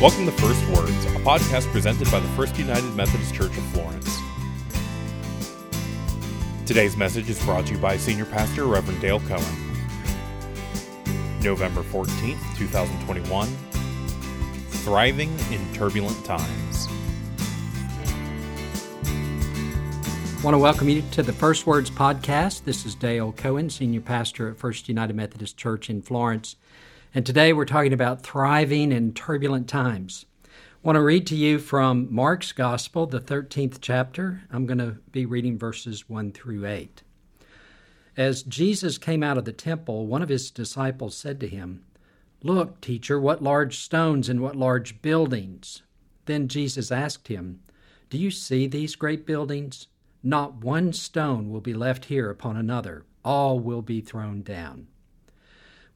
Welcome to First Words, a podcast presented by the First United Methodist Church of Florence. Today's message is brought to you by Senior Pastor Reverend Dale Cohen. November 14th, 2021, Thriving in Turbulent Times. I want to welcome you to the First Words podcast. This is Dale Cohen, Senior Pastor at First United Methodist Church in Florence. And today we're talking about thriving in turbulent times. I want to read to you from Mark's Gospel, the 13th chapter. I'm going to be reading verses 1 through 8. As Jesus came out of the temple, one of his disciples said to him, "Look, teacher, what large stones and what large buildings." Then Jesus asked him, "Do you see these great buildings? Not one stone will be left here upon another. All will be thrown down."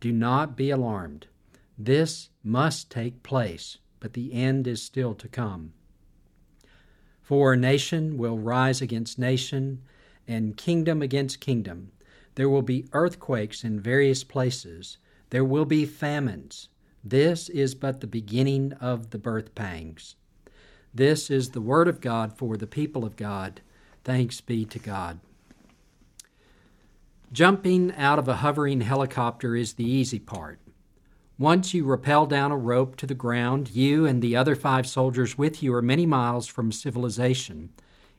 do not be alarmed. This must take place, but the end is still to come. For nation will rise against nation, and kingdom against kingdom. There will be earthquakes in various places. There will be famines. This is but the beginning of the birth pangs." This is the word of God for the people of God. Thanks be to God. Jumping out of a hovering helicopter is the easy part. Once you rappel down a rope to the ground, you and the other 5 soldiers with you are many miles from civilization,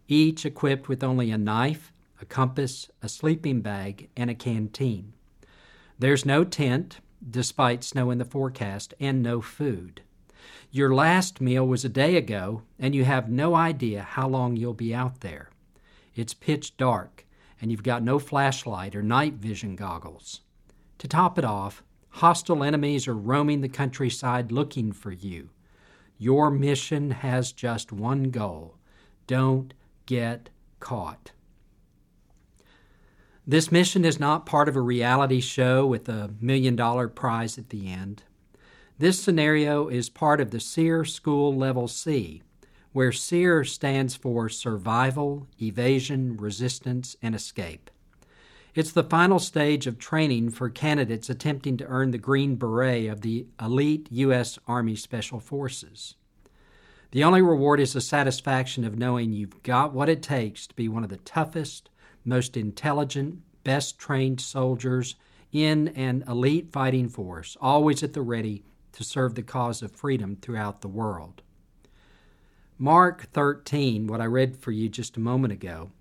each equipped with only a knife, a compass, a sleeping bag, and a canteen. There's no tent, despite snow in the forecast, and no food. Your last meal was a day ago, and you have no idea how long you'll be out there. It's pitch dark, and you've got no flashlight or night vision goggles. To top it off, hostile enemies are roaming the countryside looking for you. Your mission has just one goal: don't get caught. This mission is not part of a reality show with $1 million prize at the end. This scenario is part of the SEER School Level C, where SEER stands for Survival, Evasion, Resistance, and Escape. It's the final stage of training for candidates attempting to earn the Green Beret of the elite U.S. Army Special Forces. The only reward is the satisfaction of knowing you've got what it takes to be one of the toughest, most intelligent, best-trained soldiers in an elite fighting force, always at the ready to serve the cause of freedom throughout the world. Mark 13, what I read for you just a moment ago,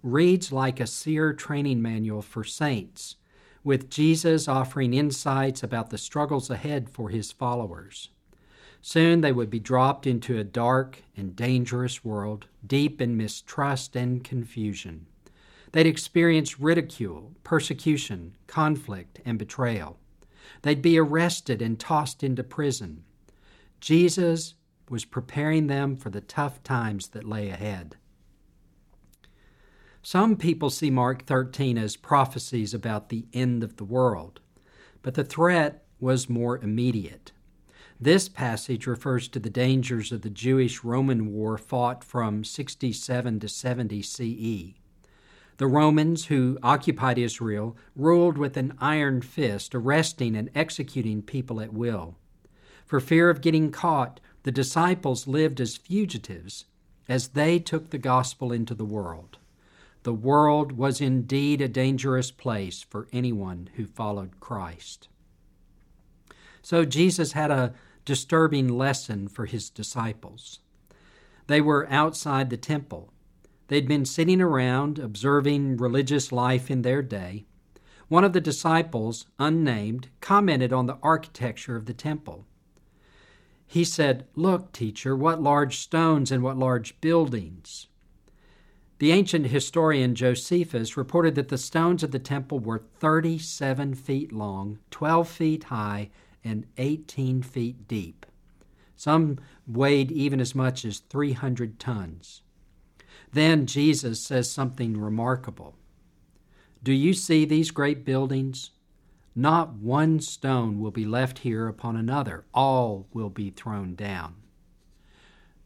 reads like a SEER training manual for saints, with Jesus offering insights about the struggles ahead for his followers. Soon they would be dropped into a dark and dangerous world, deep in mistrust and confusion. They'd experience ridicule, persecution, conflict, and betrayal. They'd be arrested and tossed into prison. Jesus was preparing them for the tough times that lay ahead. Some people see Mark 13 as prophecies about the end of the world, but the threat was more immediate. This passage refers to the dangers of the Jewish-Roman war fought from 67 to 70 CE. The Romans, who occupied Israel, ruled with an iron fist, arresting and executing people at will. For fear of getting caught, the disciples lived as fugitives as they took the gospel into the world. The world was indeed a dangerous place for anyone who followed Christ. So Jesus had a disturbing lesson for his disciples. They were outside the temple. They'd been sitting around, observing religious life in their day. One of the disciples, unnamed, commented on the architecture of the temple. He said, "Look, teacher, what large stones and what large buildings." The ancient historian Josephus reported that the stones of the temple were 37 feet long, 12 feet high, and 18 feet deep. Some weighed even as much as 300 tons. Then Jesus says something remarkable. Do you see these great buildings? Not one stone will be left here upon another. All will be thrown down.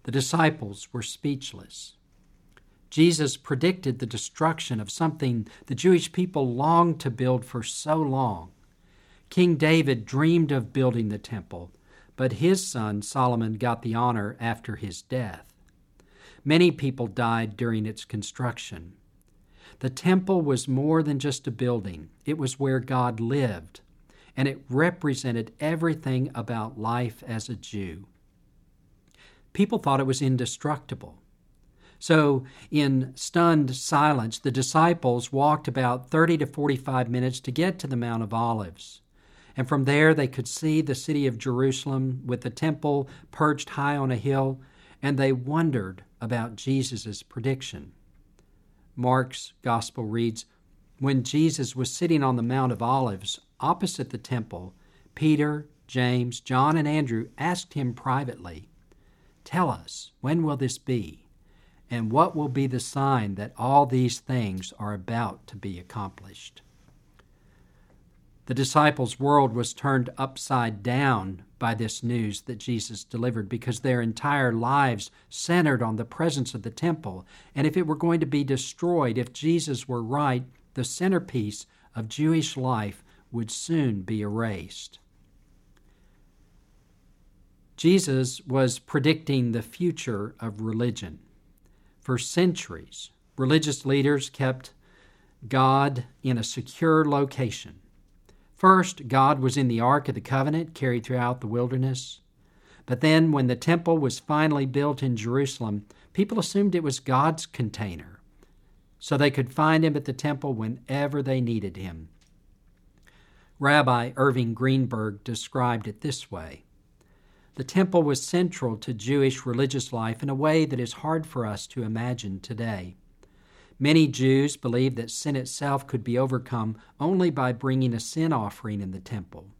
The disciples were speechless. Jesus predicted the destruction of something the Jewish people longed to build for so long. King David dreamed of building the temple, but his son Solomon got the honor after his death. Many people died during its construction. The temple was more than just a building. It was where God lived, and it represented everything about life as a Jew. People thought it was indestructible. So, in stunned silence, the disciples walked about 30 to 45 minutes to get to the Mount of Olives. And from there, they could see the city of Jerusalem with the temple perched high on a hill, and they wondered about Jesus' prediction. Mark's Gospel reads, "When Jesus was sitting on the Mount of Olives opposite the temple, Peter, James, John, and Andrew asked him privately, 'Tell us, when will this be? And what will be the sign that all these things are about to be accomplished?'" The disciples' world was turned upside down by this news that Jesus delivered because their entire lives centered on the presence of the temple, and if it were going to be destroyed, if Jesus were right, the centerpiece of Jewish life would soon be erased. Jesus was predicting the future of religion. For centuries, religious leaders kept God in a secure location. First, God was in the Ark of the Covenant carried throughout the wilderness. But then, when the temple was finally built in Jerusalem, people assumed it was God's container, so they could find him at the temple whenever they needed him. Rabbi Irving Greenberg described it this way. The temple was central to Jewish religious life in a way that is hard for us to imagine today. Many Jews believed that sin itself could be overcome only by bringing a sin offering in the temple.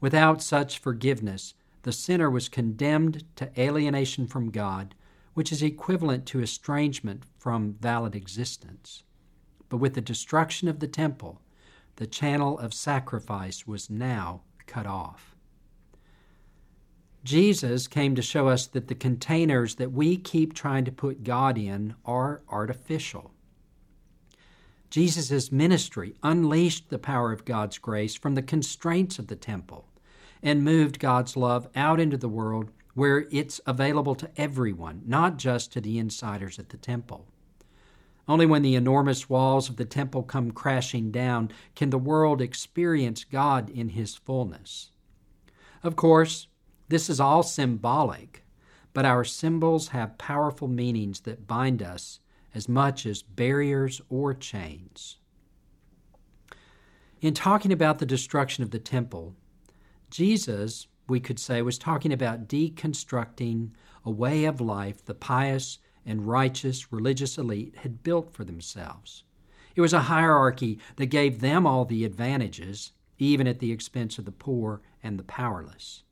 Without such forgiveness, the sinner was condemned to alienation from God, which is equivalent to estrangement from valid existence. But with the destruction of the temple, the channel of sacrifice was now cut off. Jesus came to show us that the containers that we keep trying to put God in are artificial. Jesus' ministry unleashed the power of God's grace from the constraints of the temple and moved God's love out into the world where it's available to everyone, not just to the insiders at the temple. Only when the enormous walls of the temple come crashing down can the world experience God in his fullness. Of course, this is all symbolic, but our symbols have powerful meanings that bind us as much as barriers or chains. In talking about the destruction of the temple, Jesus, we could say, was talking about deconstructing a way of life the pious and righteous religious elite had built for themselves. It was a hierarchy that gave them all the advantages, even at the expense of the poor and the powerless.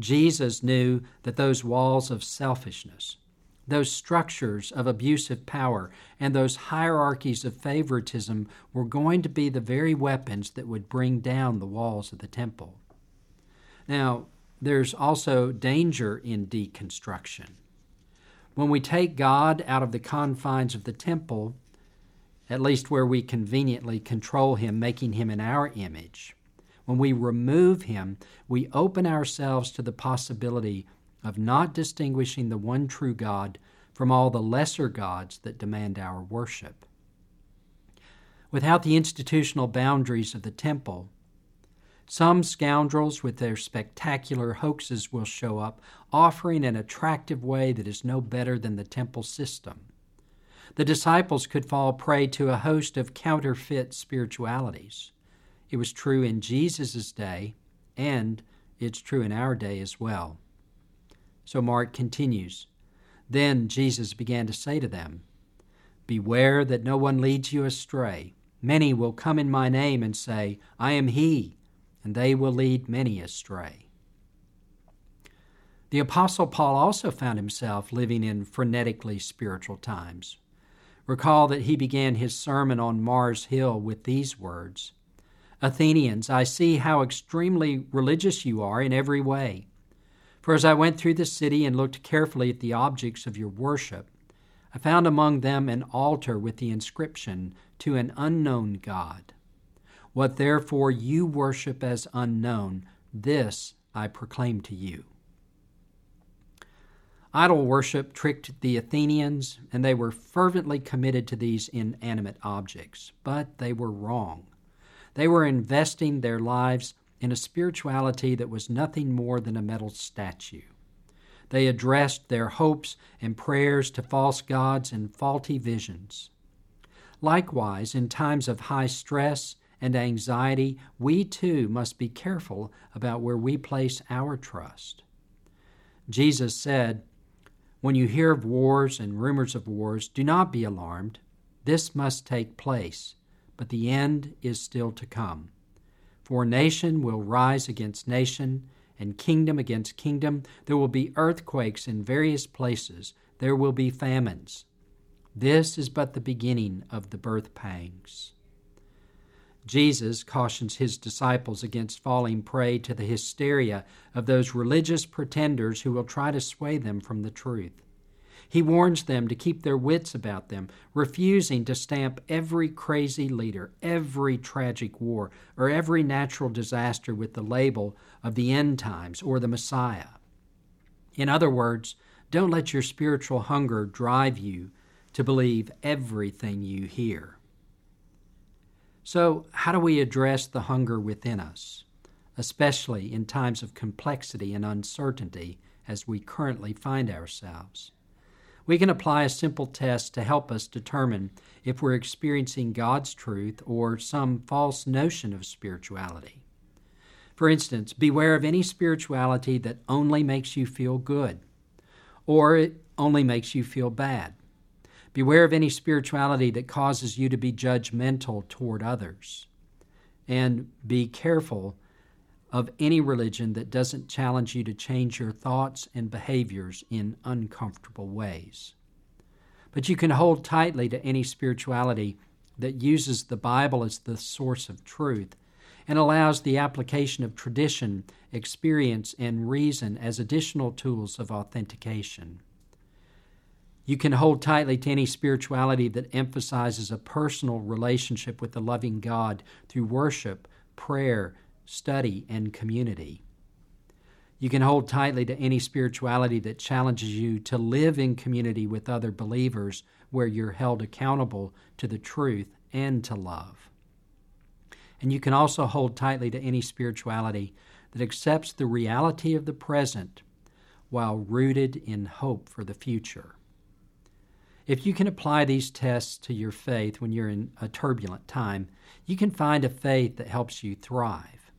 Jesus knew that those walls of selfishness, those structures of abusive power, and those hierarchies of favoritism were going to be the very weapons that would bring down the walls of the temple. Now, there's also danger in deconstruction. When we take God out of the confines of the temple, at least where we conveniently control him, making him in our image, when we remove him, we open ourselves to the possibility of not distinguishing the one true God from all the lesser gods that demand our worship. Without the institutional boundaries of the temple, some scoundrels with their spectacular hoaxes will show up, offering an attractive way that is no better than the temple system. The disciples could fall prey to a host of counterfeit spiritualities. It was true in Jesus' day, and it's true in our day as well. So Mark continues, "Then Jesus began to say to them, 'Beware that no one leads you astray. Many will come in my name and say, I am he, and they will lead many astray.'" The Apostle Paul also found himself living in frenetically spiritual times. Recall that he began his sermon on Mars Hill with these words, "Athenians, I see how extremely religious you are in every way. For as I went through the city and looked carefully at the objects of your worship, I found among them an altar with the inscription, 'To an unknown God.' What therefore you worship as unknown, this I proclaim to you." Idol worship tricked the Athenians, and they were fervently committed to these inanimate objects. But they were wrong. They were investing their lives in a spirituality that was nothing more than a metal statue. They addressed their hopes and prayers to false gods and faulty visions. Likewise, in times of high stress and anxiety, we too must be careful about where we place our trust. Jesus said, "When you hear of wars and rumors of wars, do not be alarmed. This must take place, but the end is still to come. For nation will rise against nation, and kingdom against kingdom. There will be earthquakes in various places. There will be famines. This is but the beginning of the birth pangs." Jesus cautions his disciples against falling prey to the hysteria of those religious pretenders who will try to sway them from the truth. He warns them to keep their wits about them, refusing to stamp every crazy leader, every tragic war, or every natural disaster with the label of the end times or the Messiah. In other words, don't let your spiritual hunger drive you to believe everything you hear. So, how do we address the hunger within us, especially in times of complexity and uncertainty as we currently find ourselves? We can apply a simple test to help us determine if we're experiencing God's truth or some false notion of spirituality. For instance, beware of any spirituality that only makes you feel good, or it only makes you feel bad. Beware of any spirituality that causes you to be judgmental toward others. And be careful of any religion that doesn't challenge you to change your thoughts and behaviors in uncomfortable ways. But you can hold tightly to any spirituality that uses the Bible as the source of truth and allows the application of tradition, experience, and reason as additional tools of authentication. You can hold tightly to any spirituality that emphasizes a personal relationship with the loving God through worship, prayer, study, and community. You can hold tightly to any spirituality that challenges you to live in community with other believers where you're held accountable to the truth and to love. And you can also hold tightly to any spirituality that accepts the reality of the present while rooted in hope for the future. If you can apply these tests to your faith when you're in a turbulent time, you can find a faith that helps you thrive.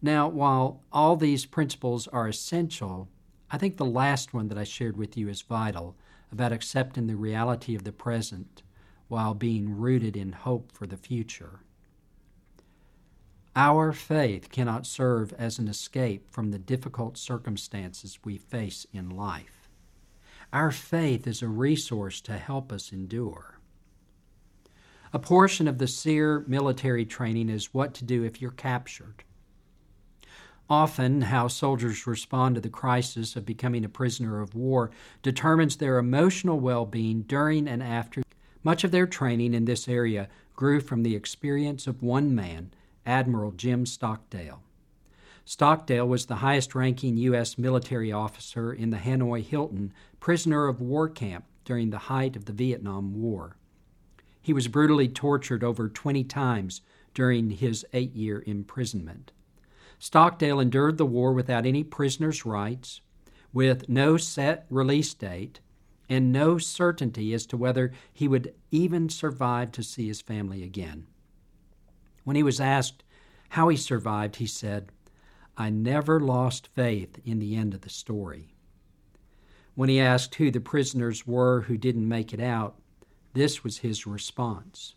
Now, while all these principles are essential, I think the last one that I shared with you is vital, about accepting the reality of the present while being rooted in hope for the future. Our faith cannot serve as an escape from the difficult circumstances we face in life. Our faith is a resource to help us endure. A portion of the SEER military training is what to do if you're captured. Often, how soldiers respond to the crisis of becoming a prisoner of war determines their emotional well-being during and after. Much of their training in this area grew from the experience of one man, Admiral Jim Stockdale. Stockdale was the highest-ranking U.S. military officer in the Hanoi Hilton prisoner of war camp during the height of the Vietnam War. He was brutally tortured over 20 times during his 8-year imprisonment. Stockdale endured the war without any prisoner's rights, with no set release date, and no certainty as to whether he would even survive to see his family again. When he was asked how he survived, he said, "I never lost faith in the end of the story." When he asked who the prisoners were who didn't make it out, this was his response.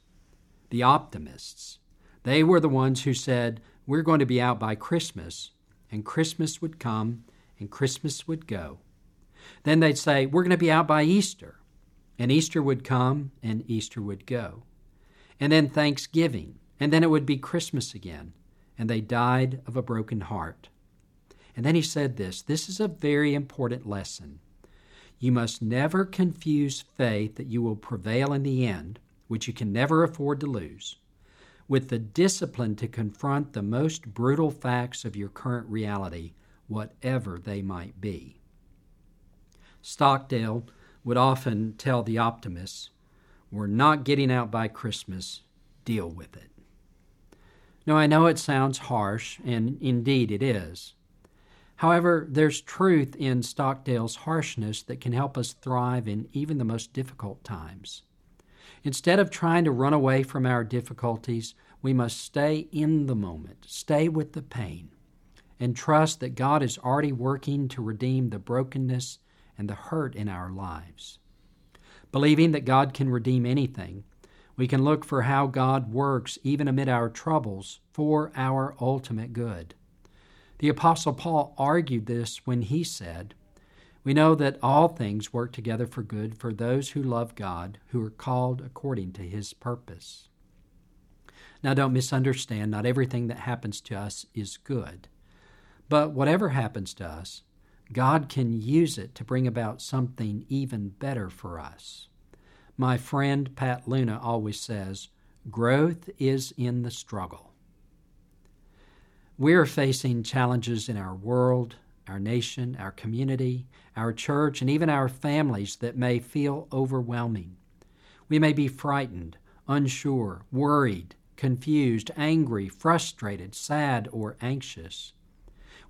The optimists. They were the ones who said, "We're going to be out by Christmas," and Christmas would come, and Christmas would go. Then they'd say, we're going to be out by Easter. And Easter would come, and Easter would go. And then Thanksgiving, and then it would be Christmas again. And they died of a broken heart. And then he said this, this is a very important lesson. You must never confuse faith that you will prevail in the end, which you can never afford to lose, with the discipline to confront the most brutal facts of your current reality, whatever they might be. Stockdale would often tell the optimists, we're not getting out by Christmas, deal with it. Now, I know it sounds harsh, and indeed it is. However, there's truth in Stockdale's harshness that can help us thrive in even the most difficult times. Instead of trying to run away from our difficulties, we must stay in the moment, stay with the pain, and trust that God is already working to redeem the brokenness and the hurt in our lives. Believing that God can redeem anything, we can look for how God works even amid our troubles for our ultimate good. The Apostle Paul argued this when he said, we know that all things work together for good for those who love God, who are called according to His purpose. Now, don't misunderstand, not everything that happens to us is good. But whatever happens to us, God can use it to bring about something even better for us. My friend Pat Luna always says, growth is in the struggle. We are facing challenges in our world, our nation, our community, our church, and even our families that may feel overwhelming. We may be frightened, unsure, worried, confused, angry, frustrated, sad, or anxious.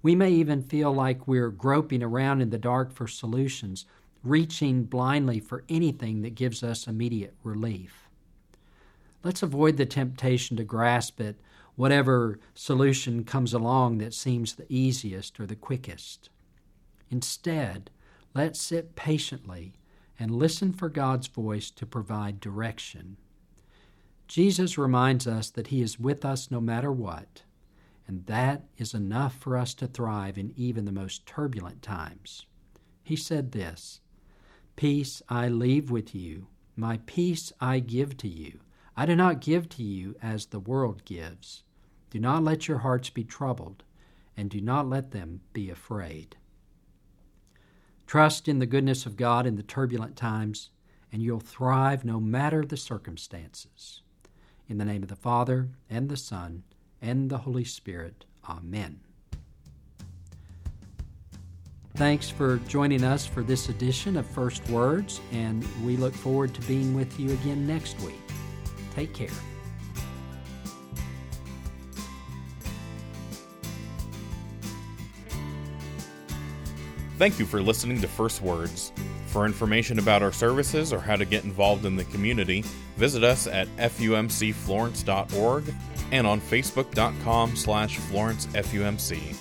We may even feel like we're groping around in the dark for solutions, reaching blindly for anything that gives us immediate relief. Let's avoid the temptation to grasp at whatever solution comes along that seems the easiest or the quickest. Instead, let's sit patiently and listen for God's voice to provide direction. Jesus reminds us that He is with us no matter what, and that is enough for us to thrive in even the most turbulent times. He said this, "Peace I leave with you, my peace I give to you. I do not give to you as the world gives. Do not let your hearts be troubled, and do not let them be afraid." Trust in the goodness of God in the turbulent times, and you'll thrive no matter the circumstances. In the name of the Father, and the Son, and the Holy Spirit. Amen. Thanks for joining us for this edition of First Words, and we look forward to being with you again next week. Take care. Thank you for listening to First Words. For information about our services or how to get involved in the community, visit us at FUMCFlorence.org and on Facebook.com/FlorenceFUMC.